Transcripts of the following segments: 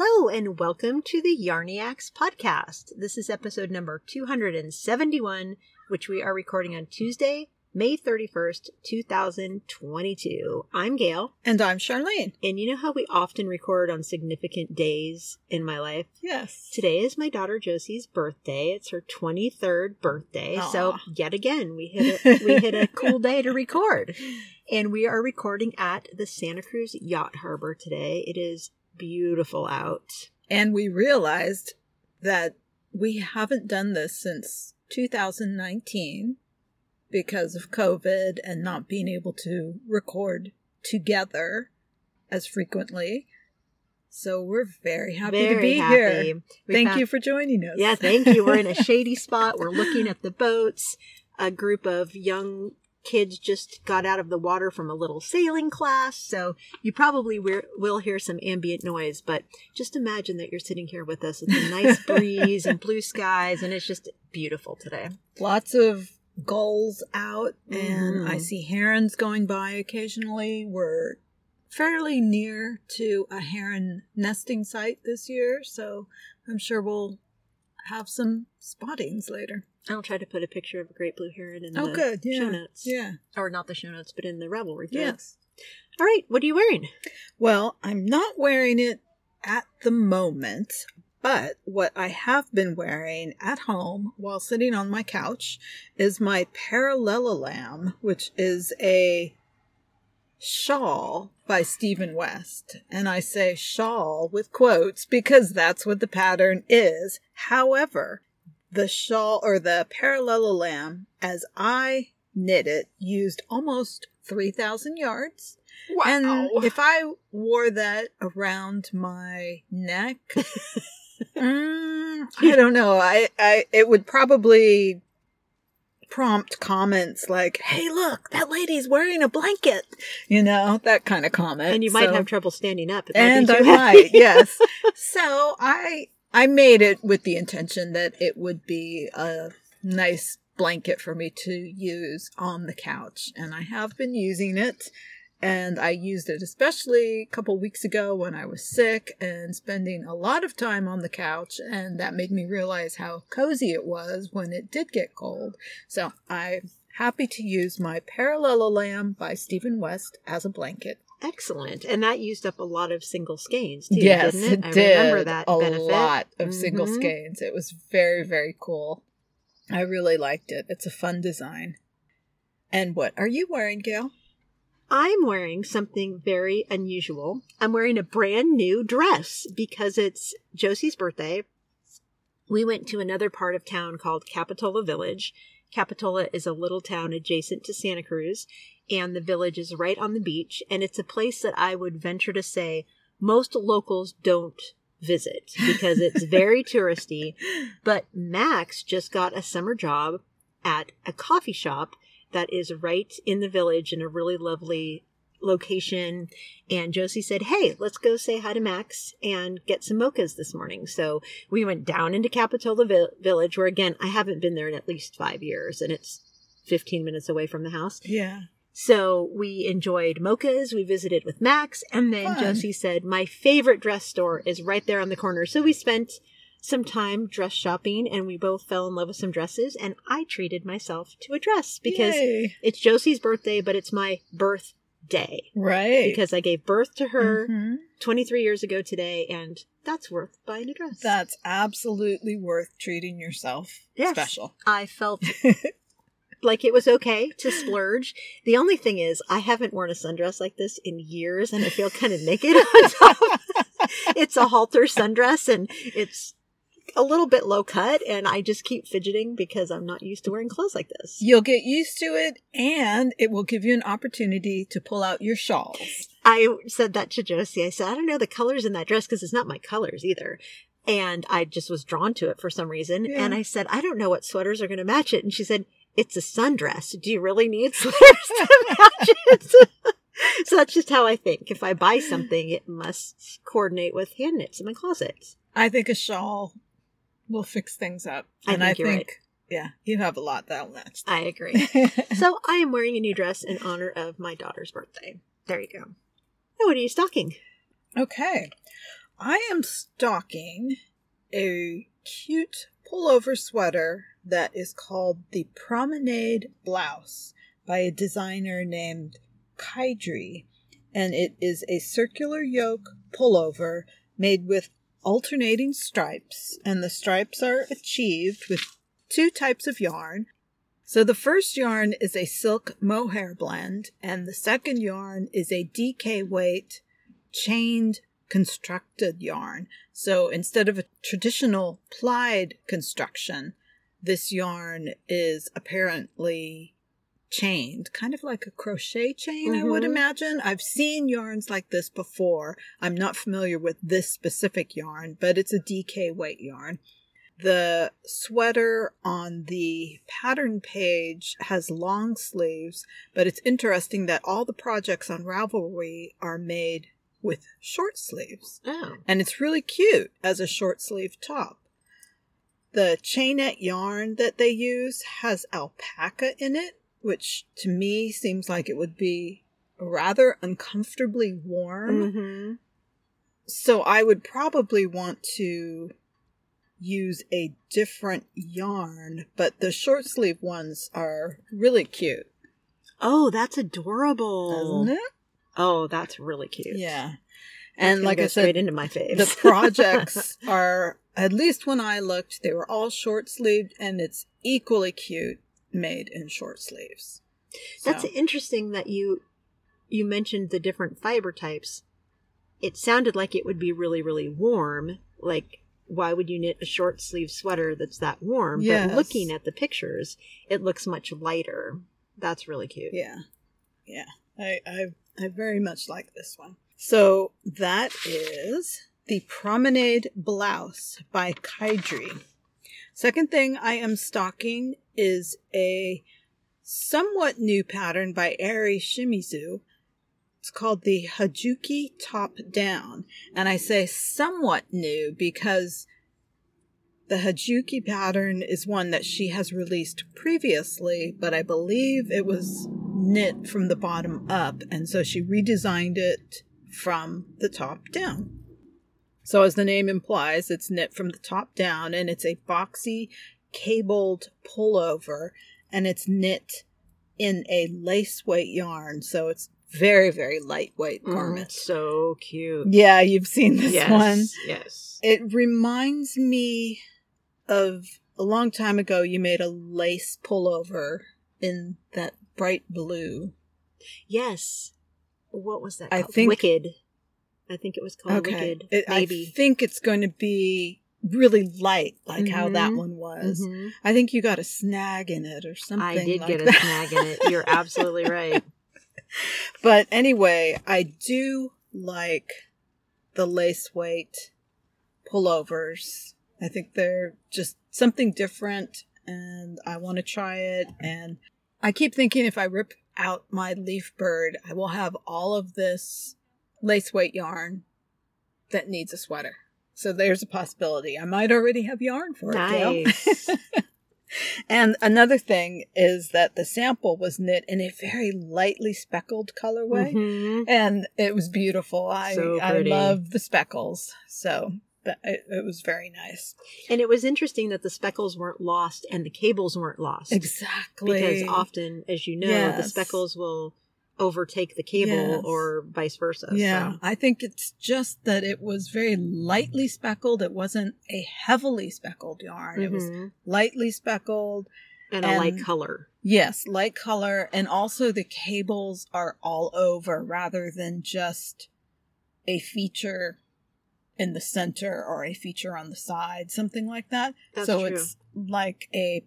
Hello and welcome to the Yarniacs Podcast. This is episode number 271, which we are recording on Tuesday, May 31st, 2022. I'm Gail. And I'm Charlene. And you know how we often record on significant days in my life? Yes. Today is my daughter Josie's birthday. It's her 23rd birthday. Aww. So yet again, we hit a cool day to record. And we are recording at the Santa Cruz Yacht Harbor today. It is beautiful out. And we realized that we haven't done this since 2019 because of COVID and not being able to record together as frequently. So we're very happy to be here. Thank you for joining us. Yeah, thank you. We're in a shady spot. We're looking at the boats. A group of young kids just got out of the water from a little sailing class, so you probably will hear some ambient noise, but just imagine that you're sitting here with us with a nice breeze and blue skies, and it's just beautiful today. Lots of gulls out, and I see herons going by occasionally. We're fairly near to a heron nesting site this year, so I'm sure we'll have some spottings later. I'll try to put a picture of a great blue heron in the show notes. Yeah. Or not the show notes, but in the Ravelry. Yes. All right. What are you wearing? Well, I'm not wearing it at the moment, but what I have been wearing at home while sitting on my couch is my Parallel Lamb, which is a shawl by Stephen West. And I say shawl with quotes because that's what the pattern is. However, the shawl, or the Parallel Lamb, as I knit it, used almost 3,000 yards. Wow. And if I wore that around my neck, I don't know. It would probably prompt comments like, hey, look, that lady's wearing a blanket, you know, that kind of comment. And you might have trouble standing up. And I might, yes. So I made it with the intention that it would be a nice blanket for me to use on the couch. And I have been using it. And I used it especially a couple weeks ago when I was sick and spending a lot of time on the couch. And that made me realize how cozy it was when it did get cold. So I'm happy to use my Parallel Lamb by Stephen West as a blanket. Excellent. And that used up a lot of single skeins, too, yes, didn't it? I remember that benefit. A lot of single skeins. It was very, very cool. I really liked it. It's a fun design. And what are you wearing, Gail? I'm wearing something very unusual. I'm wearing a brand new dress because it's Josie's birthday. We went to another part of town called Capitola Village. Capitola is a little town adjacent to Santa Cruz, and the village is right on the beach, and it's a place that I would venture to say most locals don't visit because it's very touristy. But Max just got a summer job at a coffee shop that is right in the village in a really lovely location, and Josie said, hey, let's go say hi to Max and get some mochas this morning. So we went down into Capitola Village, where, again, I haven't been there in at least 5 years, and it's 15 minutes away from the house. Yeah. So we enjoyed mochas, we visited with Max, and then Josie said, my favorite dress store is right there on the corner. So we spent some time dress shopping, and we both fell in love with some dresses, and I treated myself to a dress because it's Josie's birthday, but it's my birthday. Right. Because I gave birth to her 23 years ago today, and that's worth buying a dress. That's absolutely worth treating yourself special. I felt like it was okay to splurge. The only thing is, I haven't worn a sundress like this in years, and I feel kind of naked on top. It's a halter sundress, and it's a little bit low cut, and I just keep fidgeting because I'm not used to wearing clothes like this. You'll get used to it, and it will give you an opportunity to pull out your shawls. I said that to Josie. I said, I don't know the colors in that dress because it's not my colors either. And I just was drawn to it for some reason. Yeah. And I said, I don't know what sweaters are going to match it. And she said, it's a sundress. Do you really need sweaters to match it? So that's just how I think. If I buy something, it must coordinate with hand knits in my closet. I think a shawl will fix things up. And I think you're right. Yeah, you have a lot that'll match. I agree. So I am wearing a new dress in honor of my daughter's birthday. There you go. Oh, what are you stocking? Okay. I am stocking a cute pullover sweater that is called the Promenade Blouse by a designer named Kaidri, and it is a circular yoke pullover made with alternating stripes, and the stripes are achieved with two types of yarn. So the first yarn is a silk mohair blend, and the second yarn is a DK weight chained constructed yarn. So instead of a traditional plied construction, this yarn is apparently chained, kind of like a crochet chain, I would imagine. I've seen yarns like this before. I'm not familiar with this specific yarn, but it's a DK weight yarn. The sweater on the pattern page has long sleeves, but it's interesting that all the projects on Ravelry are made with short sleeves. Oh. And it's really cute as a short sleeve top. The chainette yarn that they use has alpaca in it, which to me seems like it would be rather uncomfortably warm. Mm-hmm. So I would probably want to use a different yarn, but the short sleeve ones are really cute. Oh, that's adorable. Isn't it? Oh, that's really cute. Yeah. And like I said, straight into my face. The projects are, at least when I looked, they were all short sleeved, and it's equally cute made in short sleeves. So. That's interesting that you mentioned the different fiber types. It sounded like it would be really, really warm. Like, why would you knit a short sleeve sweater that's that warm? Yes. But looking at the pictures, it looks much lighter. That's really cute. Yeah. Yeah. I very much like this one. So that is the Promenade Blouse by Kaidri. Second thing I am stocking is a somewhat new pattern by Eri Shimizu. It's called the Hadzuki Top Down. And I say somewhat new because the Hadzuki pattern is one that she has released previously, but I believe it was knit from the bottom up, and so she redesigned it from the top down. So as the name implies, it's knit from the top down, and it's a boxy cabled pullover, and it's knit in a lace weight yarn, so it's very, very lightweight garment. So cute. Yeah, you've seen this one. Yes. It reminds me of a long time ago you made a lace pullover in that bright blue. Yes. What was that called? Wicked. I think it was called Wicked. Maybe. I think it's going to be really light, like how that one was. Mm-hmm. I think you got a snag in it or something. I did like get that. A snag in it. You're absolutely right. But anyway, I do like the lace weight pullovers. I think they're just something different, and I want to try it. And I keep thinking if I rip out my leaf bird, I will have all of this lace weight yarn that needs a sweater. So there's a possibility. I might already have yarn for it. Nice. And another thing is that the sample was knit in a very lightly speckled colorway, and it was beautiful. I love the speckles, so it was very nice. And it was interesting that the speckles weren't lost and the cables weren't lost. Exactly. Because often, as you know, the speckles will overtake the cable or vice versa. Yeah, so. I think it's just that it was very lightly speckled. It wasn't a heavily speckled yarn. It was lightly speckled. And a light color. Yes, light color. And also the cables are all over rather than just a feature in the center or a feature on the side, something like that. That's so true. It's like a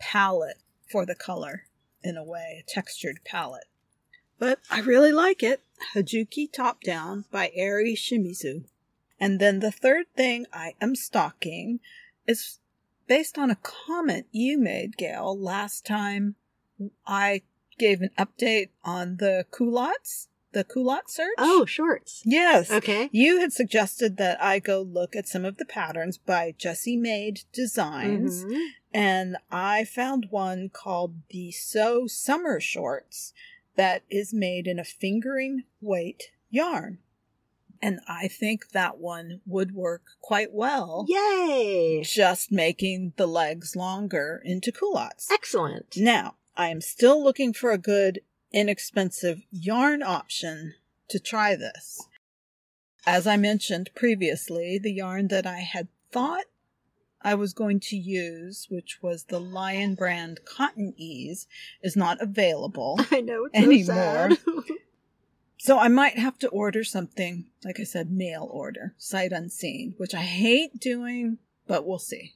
palette for the color in a way, a textured palette. But I really like it. Hadzuki Top Down by Eri Shimizu. And then the third thing I am stocking is based on a comment you made, Gail, last time I gave an update on the culottes, the culotte search. Oh, shorts. Yes. Okay. You had suggested that I go look at some of the patterns by Jessie Made Designs. Mm-hmm. And I found one called the Sew Summer Shorts that is made in a fingering weight yarn. And I think that one would work quite well. Yay! Just making the legs longer into culottes. Excellent. Now, I am still looking for a good, inexpensive yarn option to try this. As I mentioned previously, the yarn that I had thought I was going to use, which was the Lion brand Cotton Ease, is not available anymore. I know, it's so sad. So I might have to order something, like I said, mail order, sight unseen, which I hate doing, but we'll see.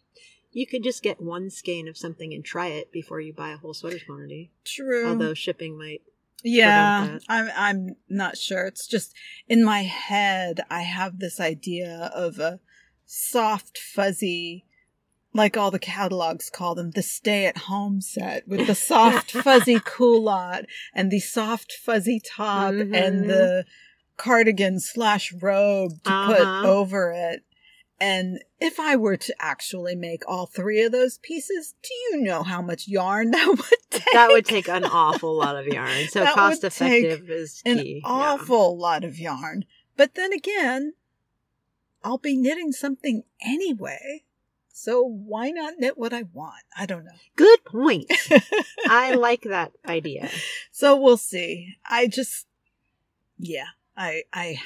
You could just get one skein of something and try it before you buy a whole sweater's quantity. True. Although shipping might. Yeah, I'm not sure. It's just in my head, I have this idea of a soft, fuzzy, like all the catalogs call them, the stay-at-home set with the soft, fuzzy culotte and the soft, fuzzy top mm-hmm. and the cardigan/robe to put over it. And if I were to actually make all three of those pieces, do you know how much yarn that would take? That would take an awful lot of yarn. So cost-effective is key. An awful lot of yarn. But then again, I'll be knitting something anyway. So why not knit what I want? I don't know. Good point. I like that idea. So we'll see. I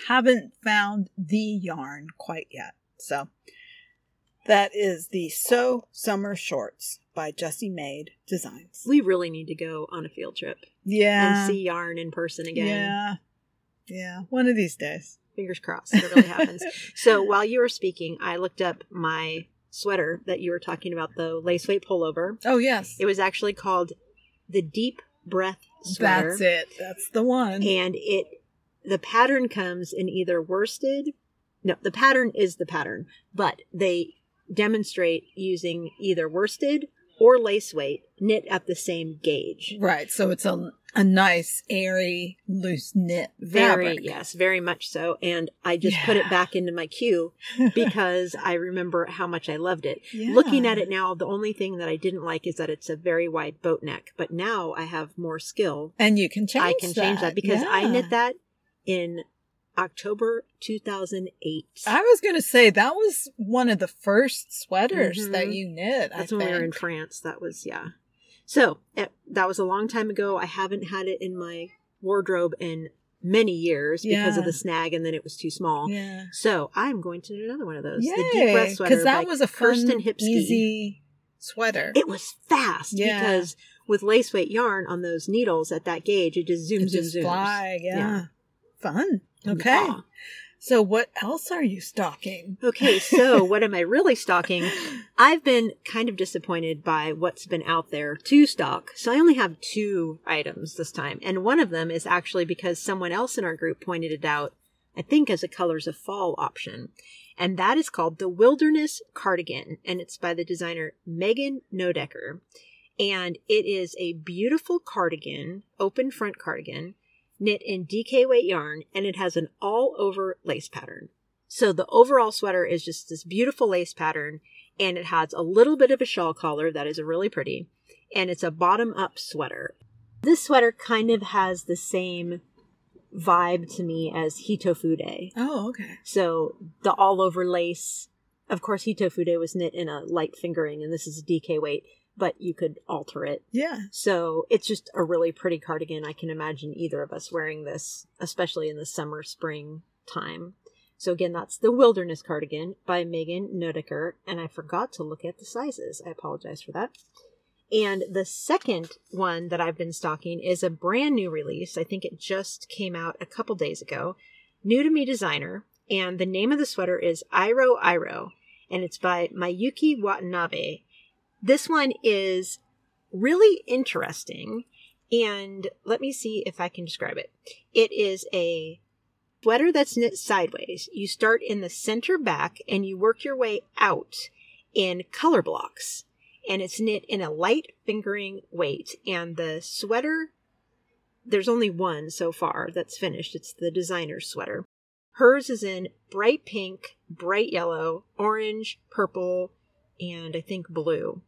haven't found the yarn quite yet. So that is the Sew Summer Shorts by Jessie Made Designs. We really need to go on a field trip. Yeah. And see yarn in person again. Yeah. Yeah. One of these days. Fingers crossed. It really happens. So while you were speaking, I looked up my sweater that you were talking about, the lace weight pullover. Oh, yes. It was actually called the Deep Breath Sweater. That's it. That's the one. And the pattern comes in either worsted. No, the pattern is the pattern, but they demonstrate using either worsted or lace weight knit at the same gauge. Right. So it's a nice, airy, loose knit fabric. Yes, very much so. And I just put it back into my queue because I remember how much I loved it. Yeah. Looking at it now, the only thing that I didn't like is that it's a very wide boat neck. But now I have more skill. And you can change that. I can change that because I knit that in October 2008. I was going to say, that was one of the first sweaters mm-hmm. that you knit. That's when we were in France. That was, yeah. So that was a long time ago. I haven't had it in my wardrobe in many years because of the snag, and then it was too small. Yeah. So I'm going to do another one of those. Yay, the Deep Breath Sweater. Because that was a first and hip easy sweater. It was fast because with lace weight yarn on those needles at that gauge, it just zooms, zooms, zooms. Yeah. Fun. Okay. Yeah. So what else are you stocking? Okay, so what am I really stocking? I've been kind of disappointed by what's been out there to stock. So I only have two items this time. And one of them is actually because someone else in our group pointed it out, I think as a Colors of Fall option. And that is called the Wilderness Cardigan. And it's by the designer Megan Nodecker. And it is a beautiful cardigan, open front cardigan, knit in DK weight yarn, and it has an all-over lace pattern. So the overall sweater is just this beautiful lace pattern, and it has a little bit of a shawl collar that is really pretty, and it's a bottom-up sweater. This sweater kind of has the same vibe to me as Hitofude. Oh, okay. So the all-over lace, of course, Hitofude was knit in a light fingering, and this is a DK weight, but you could alter it. Yeah. So it's just a really pretty cardigan. I can imagine either of us wearing this, especially in the summer, spring time. So again, that's the Wilderness Cardigan by Megan Nodecker. And I forgot to look at the sizes. I apologize for that. And the second one that I've been stocking is a brand new release. I think it just came out a couple days ago. New to me designer. And the name of the sweater is Iro Iro. And it's by Mayuki Watanabe. This one is really interesting, and let me see if I can describe it. It is a sweater that's knit sideways. You start in the center back, and you work your way out in color blocks, and it's knit in a light fingering weight, and the sweater, there's only one so far that's finished. It's the designer's sweater. Hers is in bright pink, bright yellow, orange, purple, and I think blue.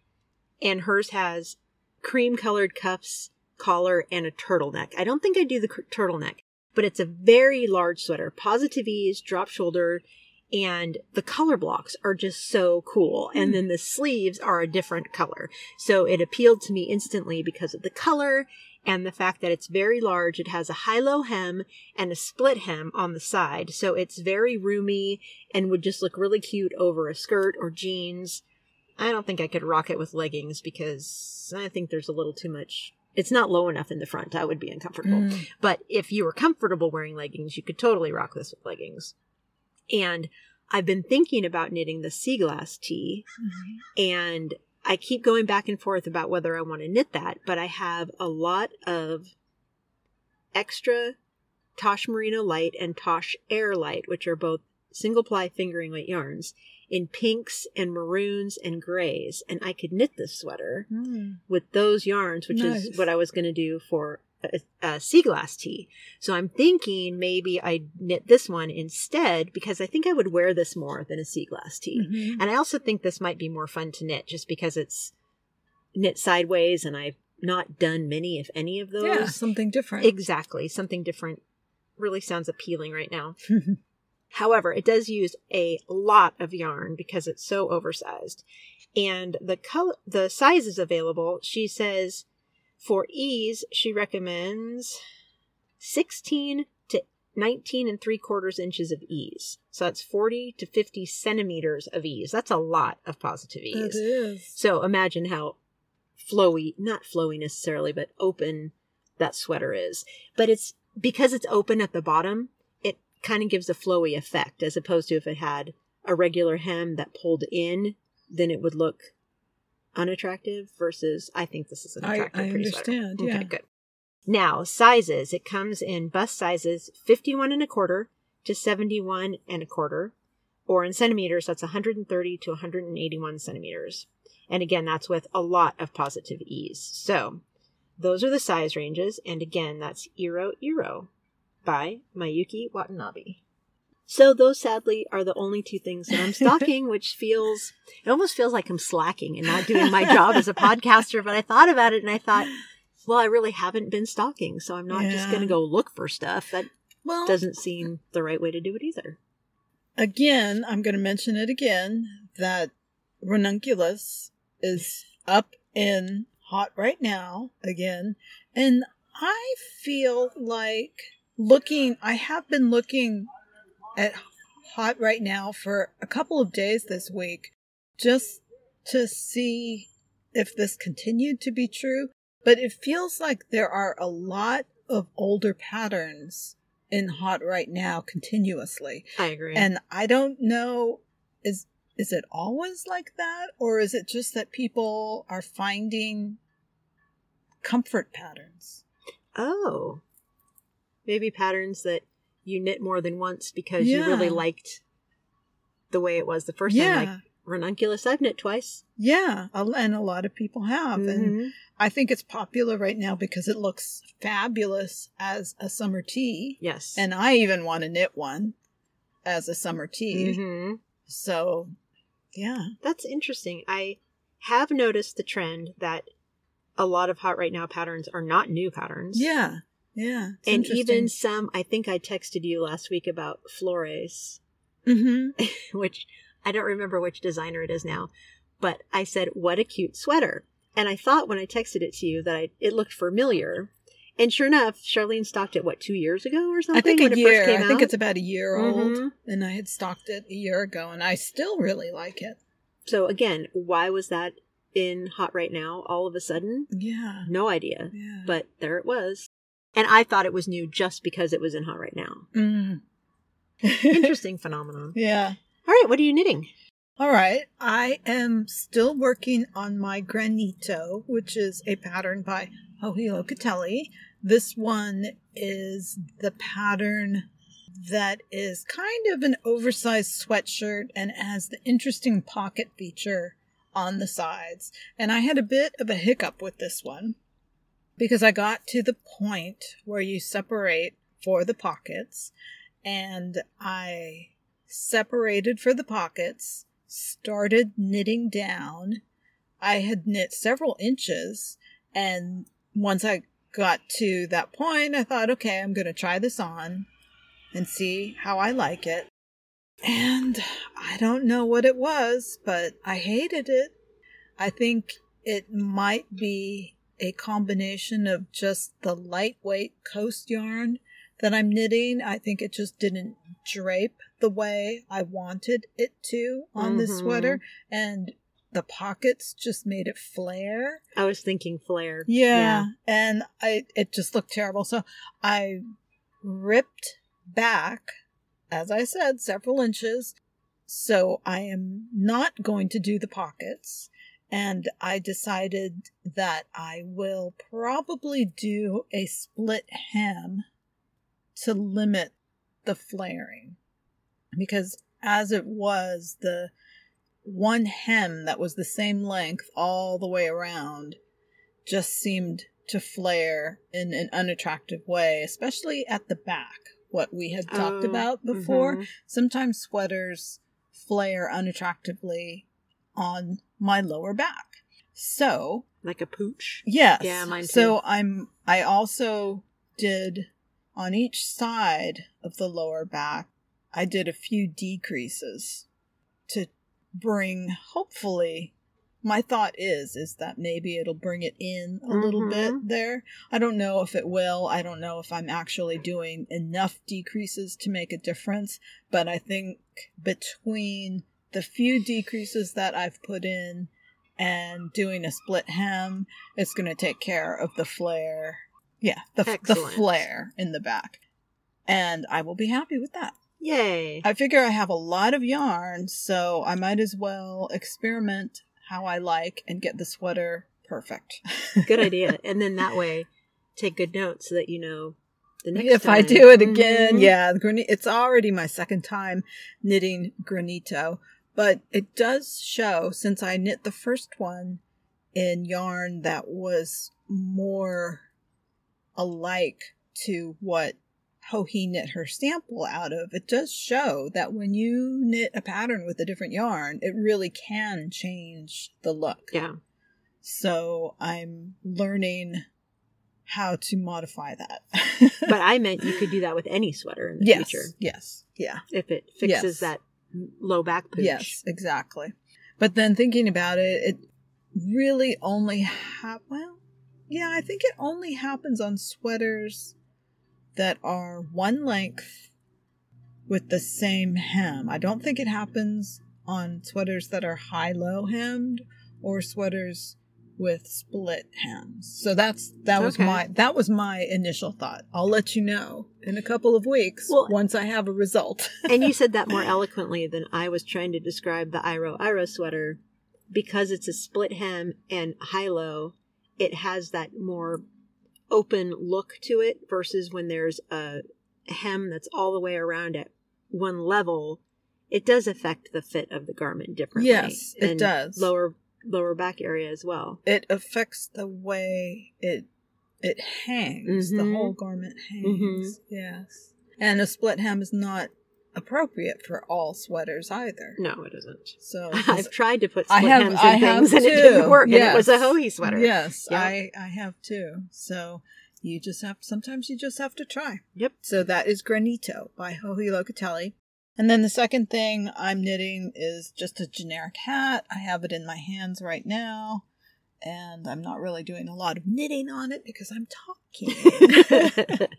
And hers has cream-colored cuffs, collar, and a turtleneck. I don't think I do the turtleneck, but it's a very large sweater, positive ease, drop shoulder, and the color blocks are just so cool. And then the sleeves are a different color. So it appealed to me instantly because of the color and the fact that it's very large. It has a high-low hem and a split hem on the side. So it's very roomy and would just look really cute over a skirt or jeans. I don't think I could rock it with leggings because I think there's a little too much. It's not low enough in the front. I would be uncomfortable. But if you were comfortable wearing leggings, you could totally rock this with leggings. And I've been thinking about knitting the Seaglass tee, and I keep going back and forth about whether I want to knit that, but I have a lot of extra Tosh Merino Light and Tosh Air Light, which are both single-ply fingering weight yarns, in pinks and maroons and grays, and I could knit this sweater with those yarns, which is what I was going to do for a Seaglass tee. So I'm thinking maybe I knit this one instead because I think I would wear this more than a Seaglass tee. And I also think this might be more fun to knit just because it's knit sideways and I've not done many, if any, of those. Yeah, something different. Exactly. Something different really sounds appealing right now. However, it does use a lot of yarn because it's so oversized. And the color, the size is available. She says, for ease, she recommends 16 to 19 and 3/4 inches of ease. So that's 40 to 50 centimeters of ease. That's a lot of positive ease. It is. So imagine how flowy, not flowy necessarily, but open that sweater is. But it's because it's open at the bottom, it kind of gives a flowy effect as opposed to if it had a regular hem that pulled in, then it would look unattractive versus I think this is an attractive I pretty understand, sweater. Yeah. Okay, good. Now, sizes. It comes in bust sizes 51 1/4 to 71 1/4, or in centimeters, that's 130 to 181 centimeters. And again, that's with a lot of positive ease. So those are the size ranges. And again, that's Iro Iro by Mayuki Watanabe. So those, sadly, are the only two things that I'm stocking, which feels, it almost feels like I'm slacking and not doing my job as a podcaster. But I thought about it and I thought, well, I really haven't been stocking. So I'm not just going to go look for stuff. That doesn't seem the right way to do it either. Again, I'm going to mention it again, that Ranunculus is up and hot right now again. And I feel like I have been looking at hot right now for a couple of days this week, just to see if this continued to be true. But it feels like there are a lot of older patterns in hot right now continuously. I agree. And I don't know, is it always like that? Or is it just that people are finding comfort patterns? Oh, maybe patterns that you knit more than once because you really liked the way it was the first time. Like Ranunculus, I've knit twice. Yeah, and a lot of people have. And I think it's popular right now because it looks fabulous as a summer tee. Yes. And I even want to knit one as a summer tee. So, yeah. That's interesting. I have noticed the trend that a lot of hot right now patterns are not new patterns. Yeah. Yeah. And even some, I think I texted you last week about Flores, which I don't remember which designer it is now, but I said, what a cute sweater. And I thought when I texted it to you that it looked familiar. And sure enough, Charlene stocked it, 2 years ago or something? I think a year. I think it's about a year old. And I had stocked it a year ago, and I still really like it. So again, why was that in hot right now all of a sudden? Yeah. No idea. Yeah. But there it was. And I thought it was new just because it was in hot right now. Interesting phenomenon. Yeah. All right. What are you knitting? All right. I am still working on my Granito, which is a pattern by Hohi Logatelli. This one is the pattern that is kind of an oversized sweatshirt and has the interesting pocket feature on the sides. And I had a bit of a hiccup with this one, because I got to the point where you separate for the pockets, and I separated for the pockets, started knitting down. I had knit several inches, and once I got to that point, I thought, okay, I'm going to try this on and see how I like it. And I don't know what it was, but I hated it. I think it might be a combination of just the lightweight coast yarn that I'm knitting. I think it just didn't drape the way I wanted it to on this sweater. And the pockets just made it flare. I was thinking flare. Yeah. And it just looked terrible. So I ripped back, as I said, several inches. So I am not going to do the pockets. And I decided that I will probably do a split hem to limit the flaring. Because as it was, the one hem that was the same length all the way around just seemed to flare in an unattractive way, especially at the back, what we had talked about before. Sometimes sweaters flare unattractively on my lower back. So, like a pooch? Yes. Yeah, mine too. So I also did on each side of the lower back, I did a few decreases to bring, hopefully, my thought is that maybe it'll bring it in a little bit there. I don't know if it will. I don't know if I'm actually doing enough decreases to make a difference, but I think between the few decreases that I've put in and doing a split hem, it's going to take care of the flare. Yeah, the flare in the back. And I will be happy with that. Yay. I figure I have a lot of yarn, so I might as well experiment how I like and get the sweater perfect. Good idea. And then that way, take good notes so that you know the next time. If I do it again, yeah. It's already my second time knitting Granito, but it does show, since I knit the first one in yarn that was more alike to what Hohi knit her sample out of, it does show that when you knit a pattern with a different yarn, it really can change the look. Yeah. So I'm learning how to modify that. But I meant you could do that with any sweater in the future. Yes. Yeah. If it fixes that low back pooch. Yes, exactly. But then thinking about it, it really only I think it only happens on sweaters that are one length with the same hem. I don't think it happens on sweaters that are high-low hemmed or sweaters with split hems. So that was my initial thought. I'll let you know in a couple of weeks once I have a result. And you said that more eloquently than I was trying to describe the Iro Iro sweater. Because it's a split hem and high-low, it has that more open look to it versus when there's a hem that's all the way around at one level. It does affect the fit of the garment differently. Yes, it does. Lower back area as well. It affects the way it hangs. The whole garment hangs. Yes. And a split hem is not appropriate for all sweaters either. No, it isn't. So I've tried to put split hems in things and it didn't work. Yes. And it was a Hohi sweater. Yes, yeah. I have too. So sometimes you just have to try. Yep. So that is Granito by Hohi Logatelli. And then the second thing I'm knitting is just a generic hat. I have it in my hands right now, and I'm not really doing a lot of knitting on it because I'm talking.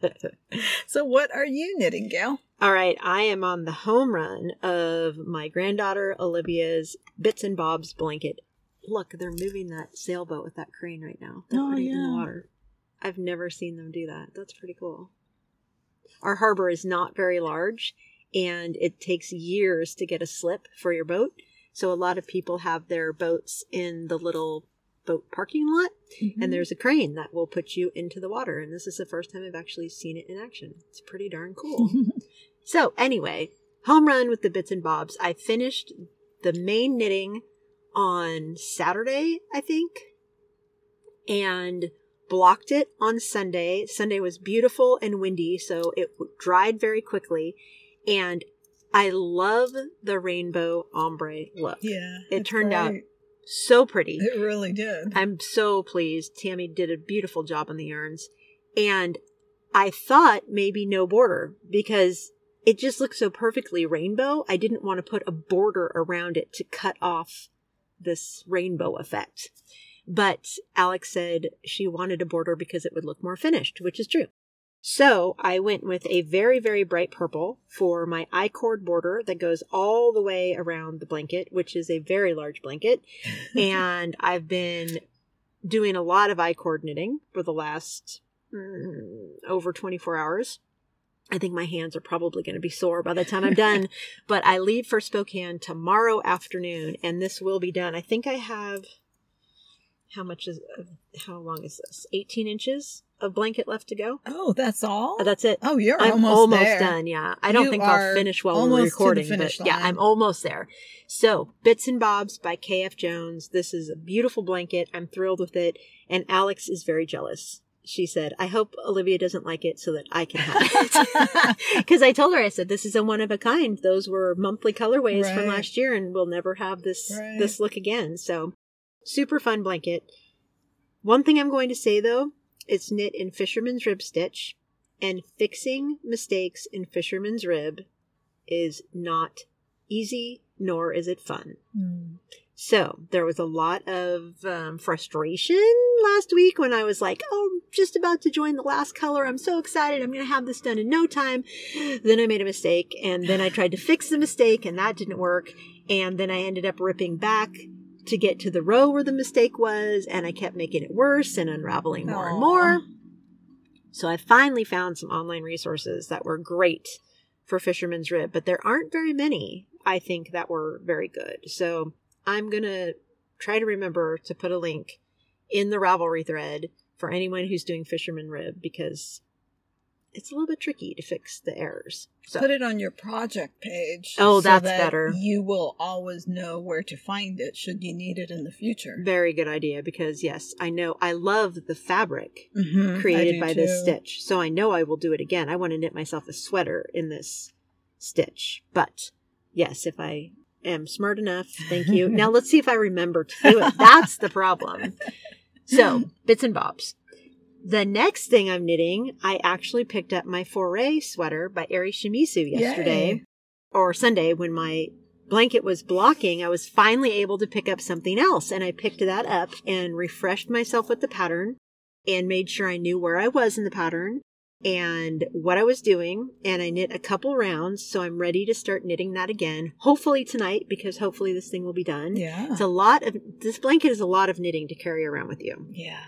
So what are you knitting, Gail? All right, I am on the home run of my granddaughter Olivia's Bits and Bobs blanket. Look, they're moving that sailboat with that crane right now. They're putting it in the water. I've never seen them do that. That's pretty cool. Our harbor is not very large, and it takes years to get a slip for your boat. So a lot of people have their boats in the little boat parking lot, and there's a crane that will put you into the water, and this is the first time I've actually seen it in action. It's pretty darn cool. So anyway, home run with the Bits and Bobs. I finished the main knitting on Saturday, I think, and blocked it on Sunday. Sunday was beautiful and windy, so it dried very quickly, and I love the rainbow ombre look. Yeah, it turned out so pretty. It really did. I'm so pleased. Tammy did a beautiful job on the yarns. And I thought maybe no border because it just looked so perfectly rainbow. I didn't want to put a border around it to cut off this rainbow effect. But Alex said she wanted a border because it would look more finished, which is true. So I went with a very, very bright purple for my I-cord border that goes all the way around the blanket, which is a very large blanket. And I've been doing a lot of I-cord knitting for the last over 24 hours. I think my hands are probably going to be sore by the time I'm done, but I leave for Spokane tomorrow afternoon and this will be done. I think I have, how long is this? 18 inches of blanket left to go. Oh, that's all? That's it. Oh, I'm almost there. Done. Yeah. I don't think I'll finish while we're recording, but yeah, I'm almost there. So Bits and Bobs by KF Jones. This is a beautiful blanket. I'm thrilled with it. And Alex is very jealous. She said, I hope Olivia doesn't like it so that I can have it. Because I told her, I said, this is a one of a kind. Those were monthly colorways from last year and we'll never have this look again. So super fun blanket. One thing I'm going to say, though, it's knit in Fisherman's Rib stitch. And fixing mistakes in Fisherman's Rib is not easy, nor is it fun. Mm. So there was a lot of frustration last week when I was like, oh, just about to join the last color. I'm so excited. I'm going to have this done in no time. Then I made a mistake and then I tried to fix the mistake and that didn't work. And then I ended up ripping back to get to the row where the mistake was. And I kept making it worse and unraveling more and more. So I finally found some online resources that were great for Fisherman's Rib, but there aren't very many, I think, that were very good. So I'm going to try to remember to put a link in the Ravelry thread for anyone who's doing Fisherman Rib because it's a little bit tricky to fix the errors. So. Put it on your project page. Oh, that's better. You will always know where to find it should you need it in the future. Very good idea because, yes, I know I love the fabric created by this stitch. So I know I will do it again. I want to knit myself a sweater in this stitch. But, yes, if I am smart enough. Thank you. Now let's see if I remember to do it. That's the problem. So Bits and Bobs. The next thing I'm knitting, I actually picked up my Foray sweater by Eri Shimizu yesterday or Sunday when my blanket was blocking. I was finally able to pick up something else and I picked that up and refreshed myself with the pattern and made sure I knew where I was in the pattern and what I was doing, and I knit a couple rounds, so I'm ready to start knitting that again, hopefully tonight, because hopefully this thing will be done. Yeah. This blanket is a lot of knitting to carry around with you. Yeah.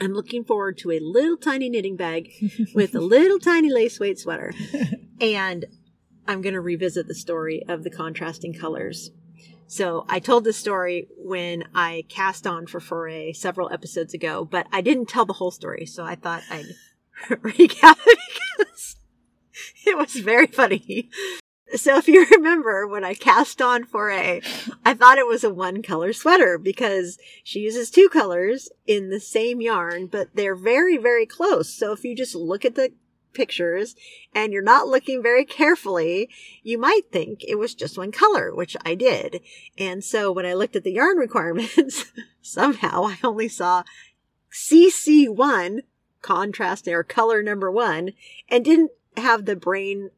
I'm looking forward to a little tiny knitting bag with a little tiny lace weight sweater. And I'm going to revisit the story of the contrasting colors. So I told this story when I cast on for Foray several episodes ago, but I didn't tell the whole story, so I thought I'd recap it because it was very funny. So if you remember when I cast on Foray, I thought it was a one color sweater because she uses two colors in the same yarn, but they're very, very close. So if you just look at the pictures and you're not looking very carefully, you might think it was just one color, which I did. And so when I looked at the yarn requirements, somehow I only saw CC1 contrast or color number one and didn't have the brain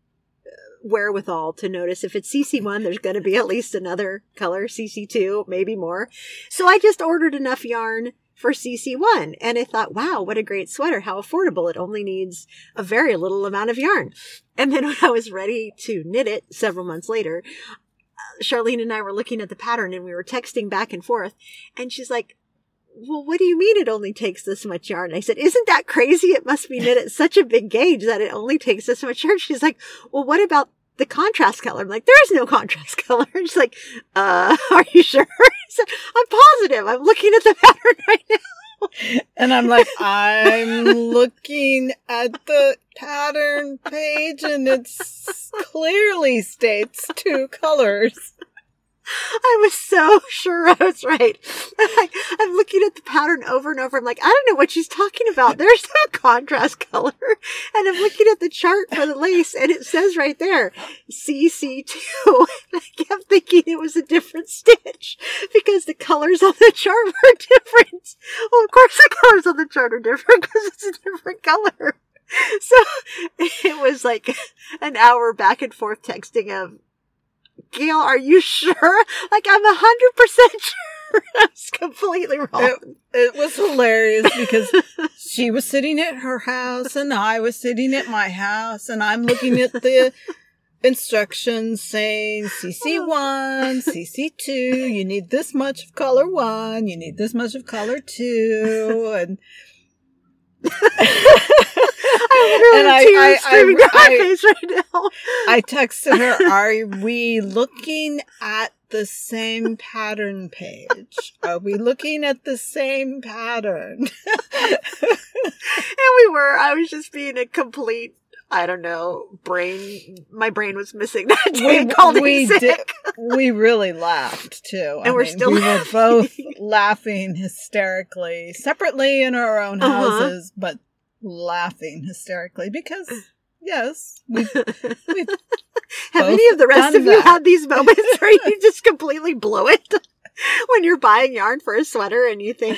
wherewithal to notice if it's CC1 there's going to be at least another color, CC2, maybe more. So I just ordered enough yarn for CC1 and I thought, wow, what a great sweater, how affordable, it only needs a very little amount of yarn. And then when I was ready to knit it several months later, Charlene and I were looking at the pattern and we were texting back and forth and she's like, well, what do you mean it only takes this much yarn? I said, isn't that crazy? It must be knit at such a big gauge that it only takes this much yarn. She's like, well, what about the contrast color? I'm like, there is no contrast color. And she's like, are you sure? I said, I'm positive. I'm looking at the pattern right now. And I'm like, I'm looking at the pattern page and it clearly states two colors. I was so sure I was right. I'm looking at the pattern over and over. I'm like, I don't know what she's talking about. There's no contrast color. And I'm looking at the chart for the lace, and it says right there, CC2. And I kept thinking it was a different stitch because the colors on the chart were different. Well, of course the colors on the chart are different because it's a different color. So it was like an hour back and forth texting of, Gail, are you sure? Like, I'm 100% sure. I was completely wrong. It was hilarious because she was sitting at her house and I was sitting at my house and I'm looking at the instructions saying CC1, CC2, you need this much of color one, you need this much of color two, and... I texted her, are we looking at the same pattern page? Are we looking at the same pattern? And we were. I was just being a complete, I don't know, brain. My brain was missing that day. We really laughed too. And we were both laughing hysterically, separately in our own houses, but laughing hysterically because yes, we've have any of the rest of you had these moments where you just completely blow it? When you're buying yarn for a sweater and you think,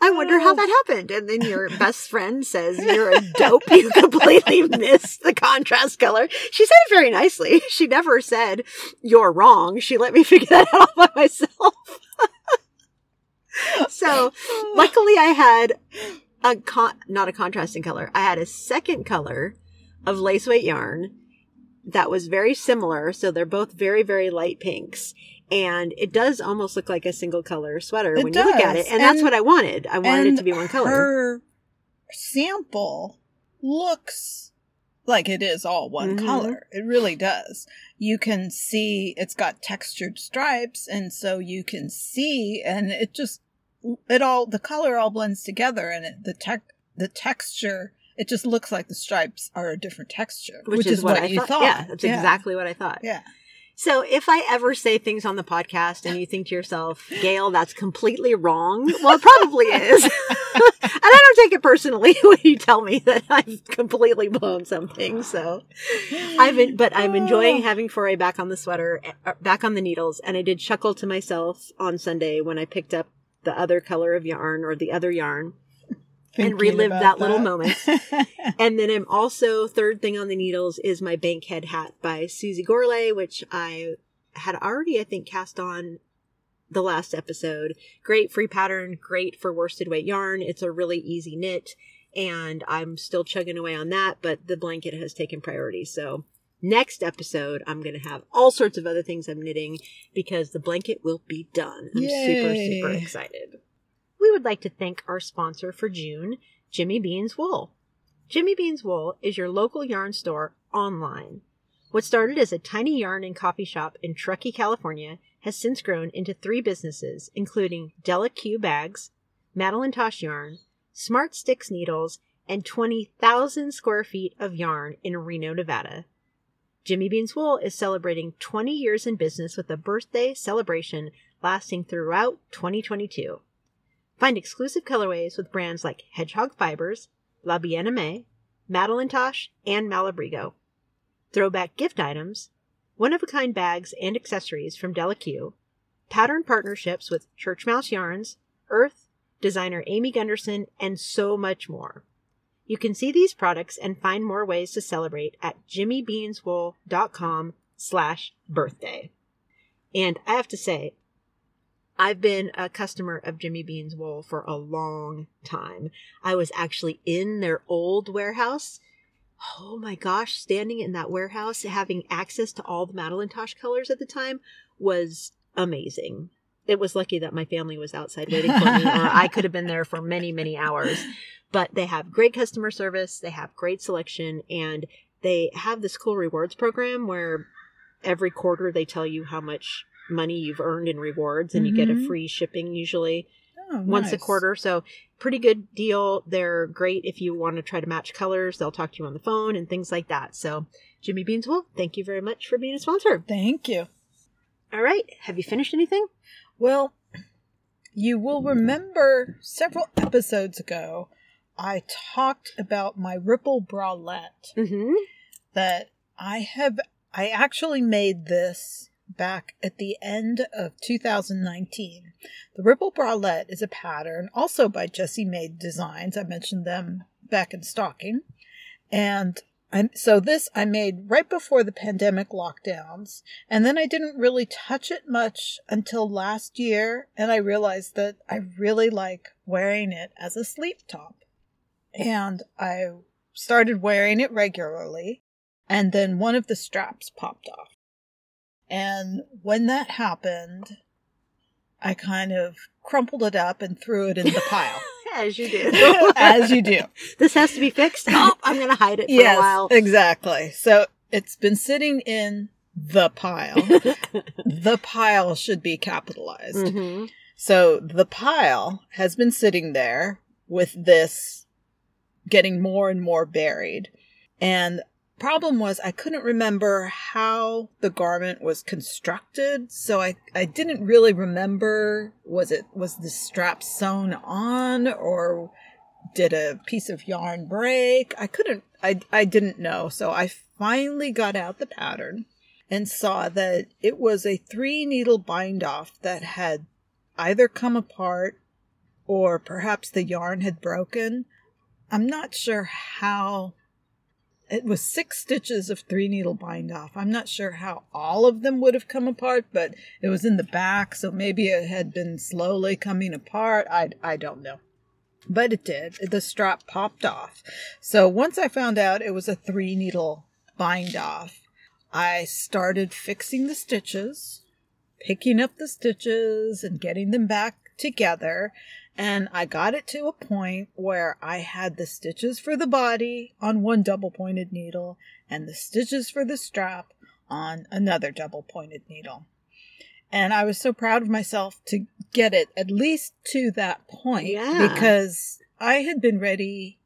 I wonder how that happened. And then your best friend says, you're a dope. You completely missed the contrast color. She said it very nicely. She never said, you're wrong. She let me figure that out by myself. So luckily I had not a contrasting color. I had a second color of lace weight yarn that was very similar. So they're both very, very light pinks. And it does almost look like a single color sweater when you look at it. And that's what I wanted. I wanted it to be one color. Her sample looks like it is all one color. It really does. You can see it's got textured stripes. And so you can see, and the color all blends together. And the texture, it just looks like the stripes are a different texture. Which is what you thought. Yeah, that's exactly what I thought. Yeah. So if I ever say things on the podcast and you think to yourself, Gail, that's completely wrong. Well, it probably is. And I don't take it personally when you tell me that I've completely blown something. So I'm enjoying having Foray back on the sweater, back on the needles. And I did chuckle to myself on Sunday when I picked up the other color of yarn or the other yarn and relived that little moment. And then I'm also, third thing on the needles is my Bankhead hat by Susie Gourlay, which I had already, I think, cast on the last episode. Great free pattern, great for worsted weight yarn. It's a really easy knit, and I'm still chugging away on that, but the blanket has taken priority. So next episode, I'm going to have all sorts of other things I'm knitting because the blanket will be done. I'm super, super excited. We would like to thank our sponsor for June, Jimmy Beans Wool. Jimmy Beans Wool is your local yarn store online. What started as a tiny yarn and coffee shop in Truckee, California, has since grown into three businesses, including Della Q bags, Madeline Tosh yarn, Smart Sticks needles, and 20,000 square feet of yarn in Reno, Nevada. Jimmy Beans Wool is celebrating 20 years in business with a birthday celebration lasting throughout 2022. Find exclusive colorways with brands like Hedgehog Fibers, La Bien-Aimée, Madeline Tosh, and Malabrigo. Throwback gift items, one-of-a-kind bags and accessories from Della Q, pattern partnerships with Church Mouse Yarns, Earth, designer Amy Gunderson, and so much more. You can see these products and find more ways to celebrate at jimmybeanswool.com/birthday. And I have to say, I've been a customer of Jimmy Beans Wool for a long time. I was actually in their old warehouse. Oh my gosh, standing in that warehouse, having access to all the Madeline Tosh colors at the time was amazing. It was lucky that my family was outside waiting for me, or I could have been there for many, many hours. But they have great customer service, they have great selection, and they have this cool rewards program where every quarter they tell you how much money you've earned in rewards, and you get a free shipping usually once a quarter. So pretty good deal. They're great if you want to try to match colors. They'll talk to you on the phone and things like that. So Jimmy Beans Wool, thank you very much for being a sponsor. Thank you. All right. Have you finished anything? Well, you will remember several episodes ago, I talked about my Ripple Bralette. Mm-hmm. That I actually made this back at the end of 2019. The Ripple Bralette is a pattern also by Jessie Made Designs. I mentioned them back in stocking. And so this I made right before the pandemic lockdowns. And then I didn't really touch it much until last year. And I realized that I really like wearing it as a sleep top. And I started wearing it regularly. And then one of the straps popped off. And when that happened, I kind of crumpled it up and threw it in the pile. As you do. As you do. This has to be fixed. Oh, I'm going to hide it for a while. Yes, exactly. So it's been sitting in the pile. The pile should be capitalized. Mm-hmm. So the pile has been sitting there with this getting more and more buried. And problem was I couldn't remember how the garment was constructed, so I didn't really remember was the strap sewn on, or did a piece of yarn break? I didn't know. So I finally got out the pattern and saw that it was a 3-needle bind off that had either come apart or perhaps the yarn had broken. I'm not sure how. It was 6 stitches of 3-needle bind off. I'm not sure how all of them would have come apart, but it was in the back, so maybe it had been slowly coming apart. I don't know. But it did. The strap popped off. So once I found out it was a 3-needle bind off, I started fixing the stitches, picking up the stitches and getting them back together. And I got it to a point where I had the stitches for the body on one double-pointed needle and the stitches for the strap on another double-pointed needle. And I was so proud of myself to get it at least to that point, because I had been ready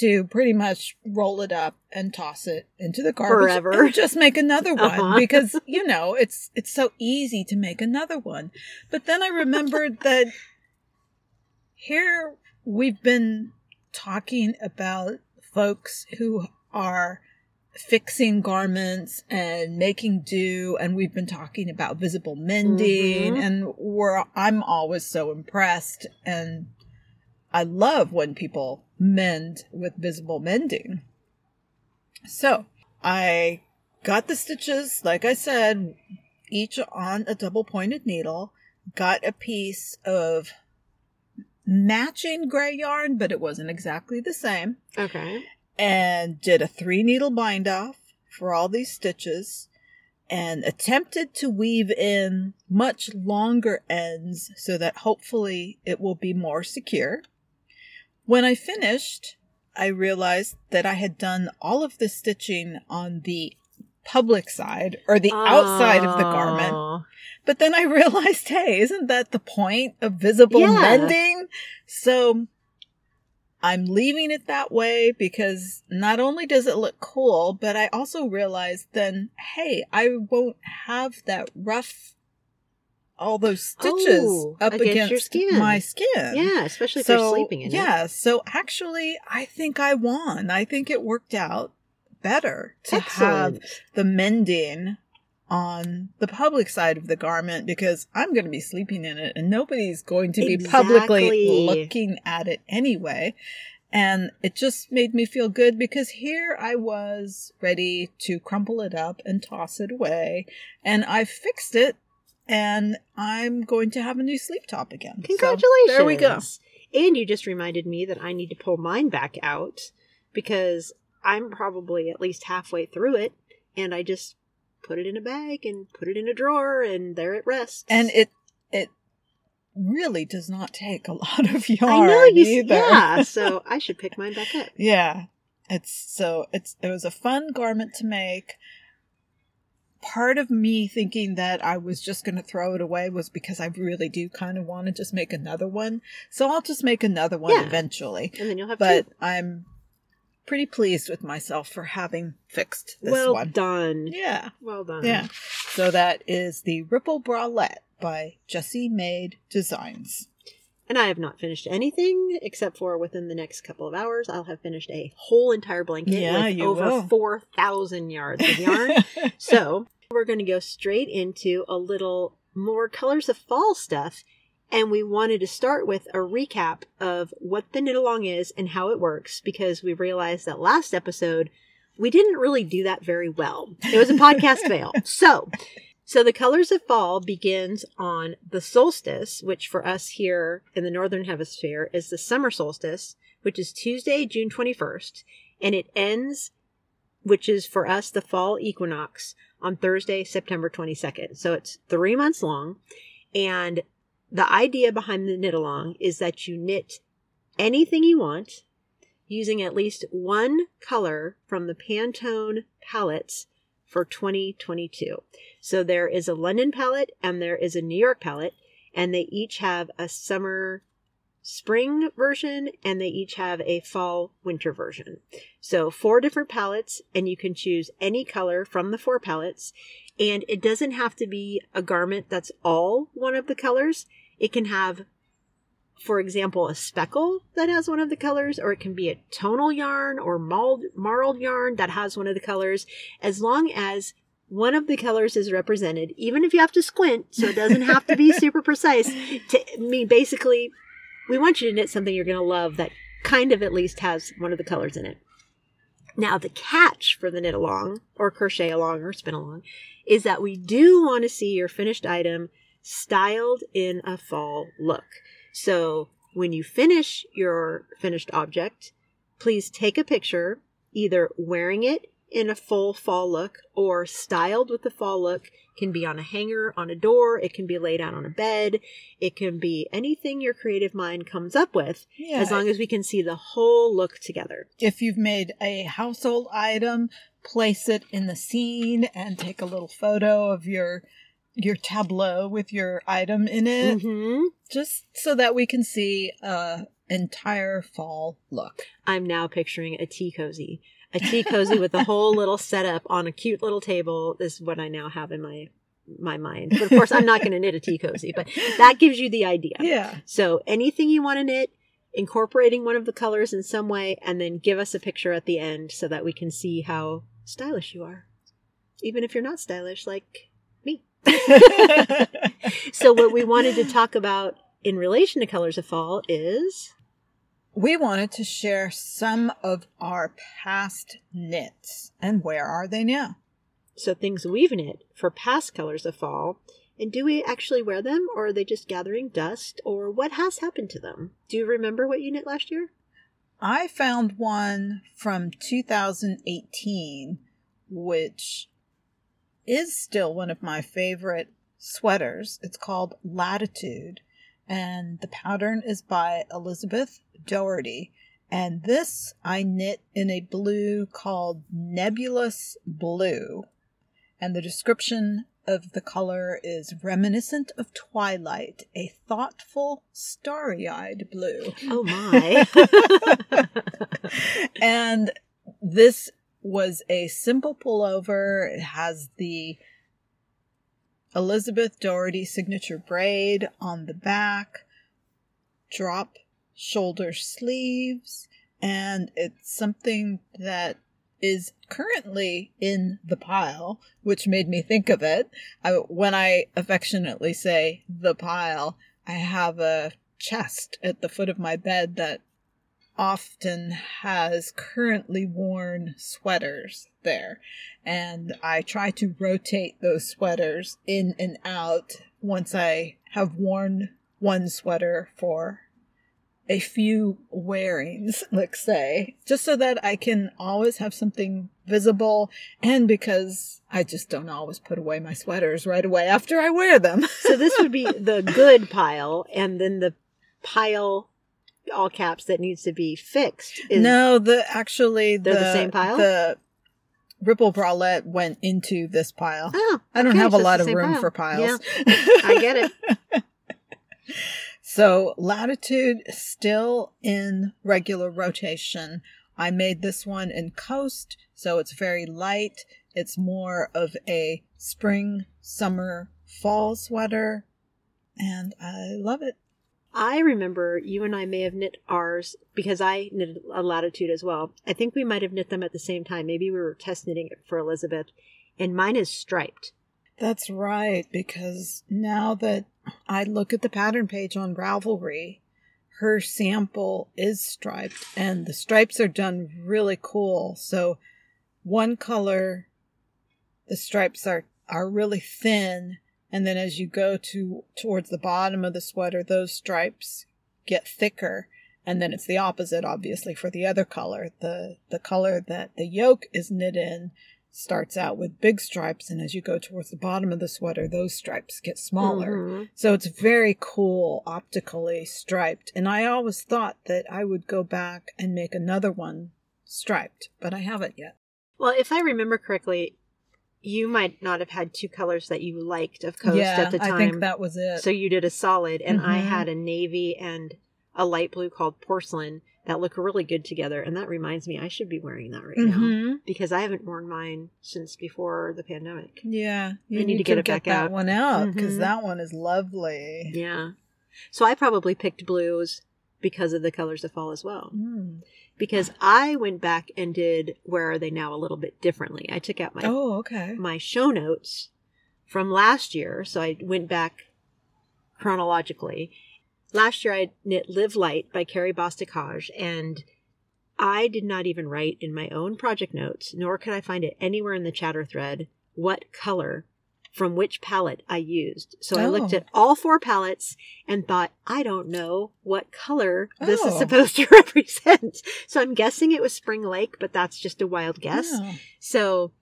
to pretty much roll it up and toss it into the garbage forever and just make another one, because, you know, it's so easy to make another one. But then I remembered that here we've been talking about folks who are fixing garments and making do, and we've been talking about visible mending, and I'm always so impressed, and I love when people mend with visible mending. So I got the stitches, like I said, each on a double-pointed needle, got a piece of matching gray yarn, but it wasn't exactly the same. Okay. And did a 3-needle bind off for all these stitches and attempted to weave in much longer ends so that hopefully it will be more secure. When I finished, I realized that I had done all of the stitching on the public side, or the outside of the garment. But then I realized, hey, isn't that the point of visible mending? So I'm leaving it that way because not only does it look cool, but I also realized then, hey, I won't have that rough, all those stitches up against your skin. My skin. Yeah, especially if you're sleeping in it. Yeah, so actually I think I won. I think it worked out better to have the mending on the public side of the garment, because I'm going to be sleeping in it and nobody's going to be publicly looking at it anyway. And it just made me feel good, because here I was ready to crumple it up and toss it away, and I fixed it, and I'm going to have a new sleep top again. Congratulations. So there we go. And you just reminded me that I need to pull mine back out, because I'm probably at least halfway through it, and I just put it in a bag and put it in a drawer, and there it rests. And it really does not take a lot of yarn. I know, either. Yeah, so I should pick mine back up. Yeah, it was a fun garment to make. Part of me thinking that I was just going to throw it away was because I really do kind of want to just make another one. So I'll just make another one eventually. And then you'll have two. But I'm pretty pleased with myself for having fixed this one. Well done. Yeah. Well done. Yeah. So that is the Ripple Bralette by Jessie Made Designs. And I have not finished anything, except for within the next couple of hours, I'll have finished a whole entire blanket with over 4,000 yards of yarn. So we're going to go straight into a little more Colors of Fall stuff. And we wanted to start with a recap of what the knit along is and how it works, because we realized that last episode, we didn't really do that very well. It was a podcast fail. So the Colors of Fall begins on the solstice, which for us here in the Northern Hemisphere is the summer solstice, which is Tuesday, June 21st. And it ends, which is for us the fall equinox, on Thursday, September 22nd. So it's 3 months long. And the idea behind the knit along is that you knit anything you want using at least one color from the Pantone palettes for 2022. So there is a London palette and there is a New York palette, and they each have a summer spring version and they each have a fall winter version. So 4 different palettes, and you can choose any color from the 4 palettes, and it doesn't have to be a garment that's all one of the colors. It can have, for example, a speckle that has one of the colors, or it can be a tonal yarn or marled yarn that has one of the colors, as long as one of the colors is represented, even if you have to squint, so it doesn't have to be super precise. Basically, we want you to knit something you're going to love that kind of at least has one of the colors in it. Now, the catch for the knit along, or crochet along, or spin along, is that we do want to see your finished item styled in a fall look. So when you finish your finished object, please take a picture, either wearing it in a full fall look or styled with the fall look. It can be on a hanger, on a door. It can be laid out on a bed. It can be anything your creative mind comes up with, as long as we can see the whole look together. If you've made a household item, place it in the scene and take a little photo of your tableau with your item in it, just so that we can see an entire fall look. I'm now picturing a tea cozy with a whole little setup on a cute little table. This is what I now have in my mind. But of course, I'm not going to knit a tea cozy, but that gives you the idea. Yeah. So anything you want to knit, incorporating one of the colors in some way, and then give us a picture at the end so that we can see how stylish you are, even if you're not stylish, like me. So what we wanted to talk about in relation to Colors of Fall is, we wanted to share some of our past knits and where are they now. So things we've knit for past Colors of Fall, and do we actually wear them, or are they just gathering dust, or what has happened to them? Do you remember what you knit last year? I found one from 2018, which is still one of my favorite sweaters. It's called Latitude, and the pattern is by Elizabeth Doherty. And this I knit in a blue called Nebulous Blue. And the description of the color is reminiscent of twilight, a thoughtful, starry-eyed blue. Oh my. And this was a simple pullover. It has the Elizabeth Doherty signature braid on the back, drop shoulder sleeves, and it's something that is currently in the pile, which made me think of it. When I affectionately say the pile, I have a chest at the foot of my bed that often has currently worn sweaters there, and I try to rotate those sweaters in and out. Once I have worn one sweater for a few wearings, let's say, just so that I can always have something visible, and because I just don't always put away my sweaters right away after I wear them. So this would be the good pile, and then the pile, all caps, that needs to be fixed. The same pile. The Ripple Bralette went into this pile. Oh, I don't have a lot of room for piles. Yeah. I get it. So Latitude still in regular rotation. I made this one in Coast, so it's very light. It's more of a spring, summer, fall sweater, and I love it. I remember you and I may have knit ours because I knitted a Latitude as well. I think we might have knit them at the same time. Maybe we were test knitting it for Elizabeth, and mine is striped. That's right, because now that I look at the pattern page on Ravelry, her sample is striped, and the stripes are done really cool. So one color, the stripes are really thin, and then as you go towards the bottom of the sweater, those stripes get thicker, and then it's the opposite, obviously, for the other color. The color that the yoke is knit in starts out with big stripes, and as you go towards the bottom of the sweater, those stripes get smaller. Mm-hmm. So it's very cool, optically striped. And I always thought that I would go back and make another one striped, but I haven't yet. Well, if I remember correctly, you might not have had two colors that you liked of Coast at the time. I think that was it. So you did a solid, and I had a navy and a light blue called Porcelain that look really good together. And that reminds me, I should be wearing that right now, because I haven't worn mine since before the pandemic. Yeah. I need to get it back out. That one out, because that one is lovely. Yeah. So I probably picked blues because of the colors of fall as well. Mm. Because I went back and did Where Are They Now a little bit differently. I took out my my show notes from last year. So I went back chronologically. Last year I knit Live Light by Carrie Bosticage, and I did not even write in my own project notes, nor could I find it anywhere in the chatter thread, what color from which palette I used. So I looked at all four palettes and thought, I don't know what color this is supposed to represent. So I'm guessing it was Spring Lake, but that's just a wild guess. Yeah. So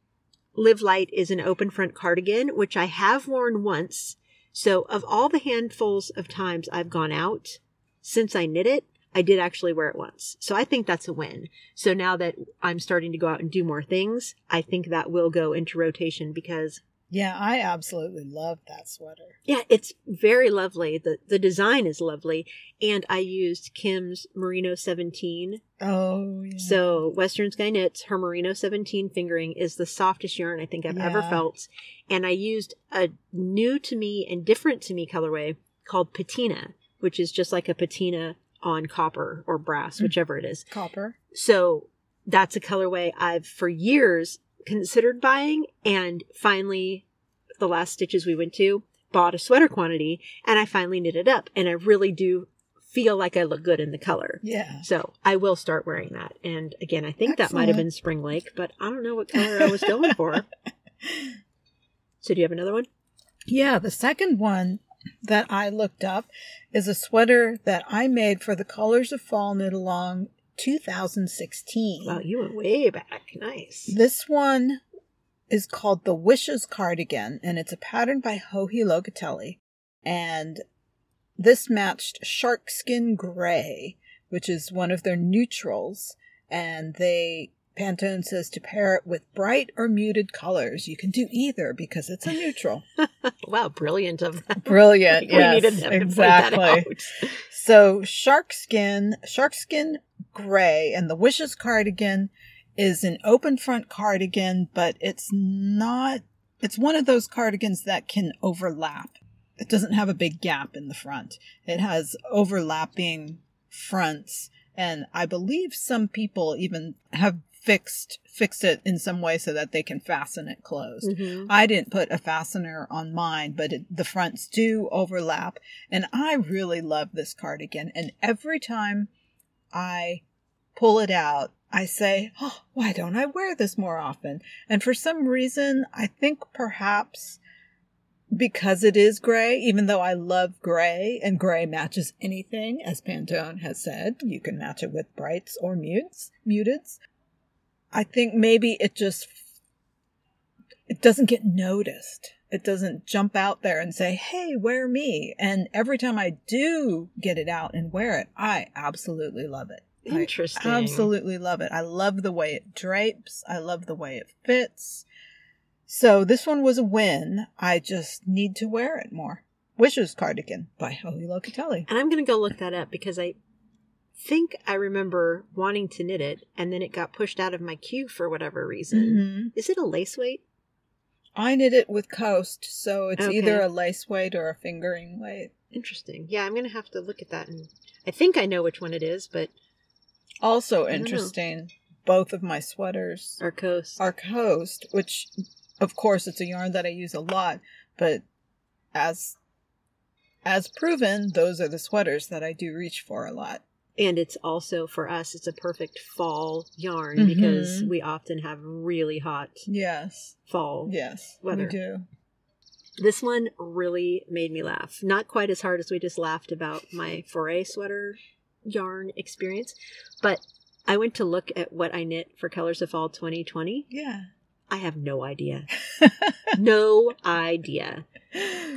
Live Light is an open front cardigan, which I have worn once. So of all the handfuls of times I've gone out since I knit it, I did actually wear it once. So I think that's a win. So now that I'm starting to go out and do more things, I think that will go into rotation because... Yeah, I absolutely love that sweater. Yeah, it's very lovely. The design is lovely. And I used Kim's Merino 17. Oh, yeah. So Western Sky Knits, her Merino 17 fingering is the softest yarn I think I've ever felt. And I used a new to me and different to me colorway called Patina, which is just like a patina on copper or brass, whichever it is. Copper. So that's a colorway I've, for years, considered buying, and finally the last Stitches we went to bought a sweater quantity, and I finally knit it up, and I really do feel like I look good in the color. Yeah. So I will start wearing that. And again, I think that might have been Spring Lake, but I don't know what color I was going for. So do you have another one? Yeah, the second one that I looked up is a sweater that I made for the Colors of Fall Knit Along 2016. Wow, you went way back. Nice. This one is called the Wishes Cardigan, and it's a pattern by Hohi Logatelli. And this matched Sharkskin Gray, which is one of their neutrals. And Pantone says to pair it with bright or muted colors. You can do either because it's a neutral. Wow, brilliant of them. Brilliant, yes. We needed them exactly. To point that out. So Sharkskin Gray, and the Wishes Cardigan is an open front cardigan, but it's one of those cardigans that can overlap. It doesn't have a big gap in the front. It has overlapping fronts, and I believe some people even have fixed it in some way so that they can fasten it closed. Mm-hmm. I didn't put a fastener on mine, but the fronts do overlap, and I really love this cardigan. And every time I pull it out, I say, oh, why don't I wear this more often? And for some reason, I think perhaps because it is gray, even though I love gray, and gray matches anything, as Pantone has said, you can match it with brights or muteds. I think maybe it doesn't get noticed. It doesn't jump out there and say, hey, wear me. And every time I do get it out and wear it, I absolutely love it. Interesting. I absolutely love it. I love the way it drapes. I love the way it fits. So this one was a win. I just need to wear it more. Wishes Cardigan by Hohi Locatelli. And I'm going to go look that up because I think I remember wanting to knit it, and then it got pushed out of my queue for whatever reason. Mm-hmm. Is it a lace weight? I knit it with coast, so it's either a lace weight or a fingering weight. Interesting. Yeah, I'm going to have to look at that. And I think I know which one it is, but... Also interesting, both of my sweaters... Are coast. Are coast, which, of course, it's a yarn that I use a lot, but as proven, those are the sweaters that I do reach for a lot. And it's also, for us, it's a perfect fall yarn mm-hmm. because we often have really hot fall weather. We do. This one really made me laugh. Not quite as hard as we just laughed about my Foray sweater yarn experience, but I went to look at what I knit for Colors of Fall 2020. Yeah. I have no idea. No idea.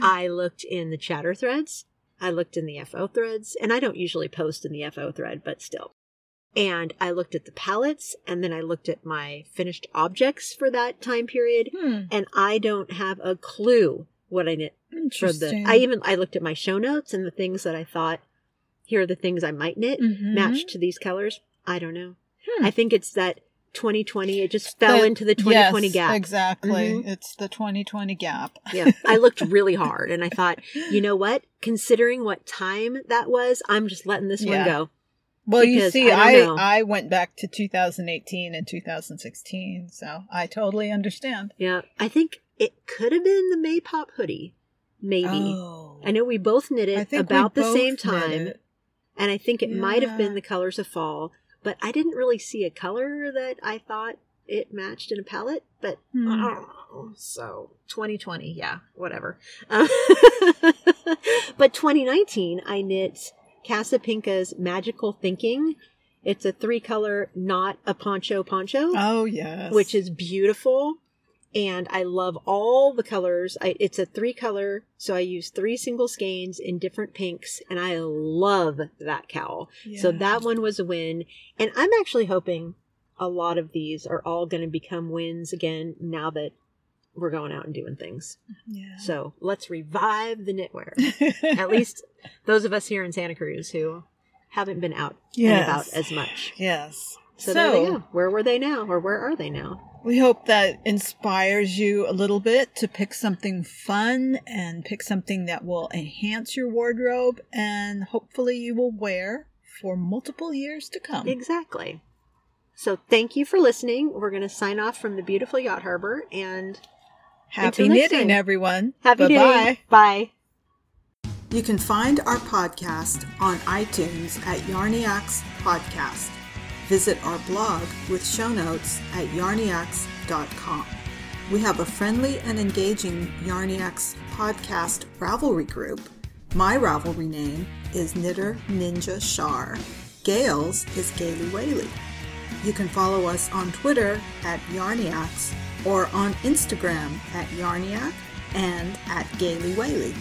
I looked in the chatter threads. I looked in the FO threads, and I don't usually post in the FO thread, but still. And I looked at the palettes, and then I looked at my finished objects for that time period, and I don't have a clue what I knit. Interesting. I looked at my show notes and the things that I thought, here are the things I might knit, matched to these colors. I don't know. I think it's that 2020, it just fell into the 2020 gap. Exactly. Mm-hmm. It's the 2020 gap. Yeah. I looked really hard and I thought, you know what? Considering what time that was, I'm just letting this one go. Well, you see, I went back to 2018 and 2016, so I totally understand. Yeah. I think it could have been the Maypop hoodie, maybe. Oh. I know we both knit it about the same time, and I think it might have been the Colors of Fall. But I didn't really see a color that I thought it matched in a palette. But, so 2020, whatever. But 2019, I knit Casapinka's Magical Thinking. It's a 3-color, not a poncho. Oh, yes. Which is beautiful. And I love all the colors. It's a 3-color, so I use 3 single skeins in different pinks, and I love that cowl. Yeah. So that one was a win. And I'm actually hoping a lot of these are all going to become wins again now that we're going out and doing things. Yeah. So let's revive the knitwear. At least those of us here in Santa Cruz who haven't been out and about as much. Yes. So there they go. Where were they now? Or where are they now? We hope that inspires you a little bit to pick something fun and pick something that will enhance your wardrobe and hopefully you will wear for multiple years to come. Exactly. So thank you for listening. We're going to sign off from the beautiful Yacht Harbor and happy knitting, everyone. Happy knitting. Bye. You can find our podcast on iTunes at Yarniacs Podcast. Visit our blog with show notes at yarniacs.com. We have a friendly and engaging Yarniacs podcast Ravelry group. My Ravelry name is Knitter Ninja Shar. Gail's is Gaily Whaley. You can follow us on Twitter at Yarniacs or on Instagram at Yarniac and at Gaily Whaley.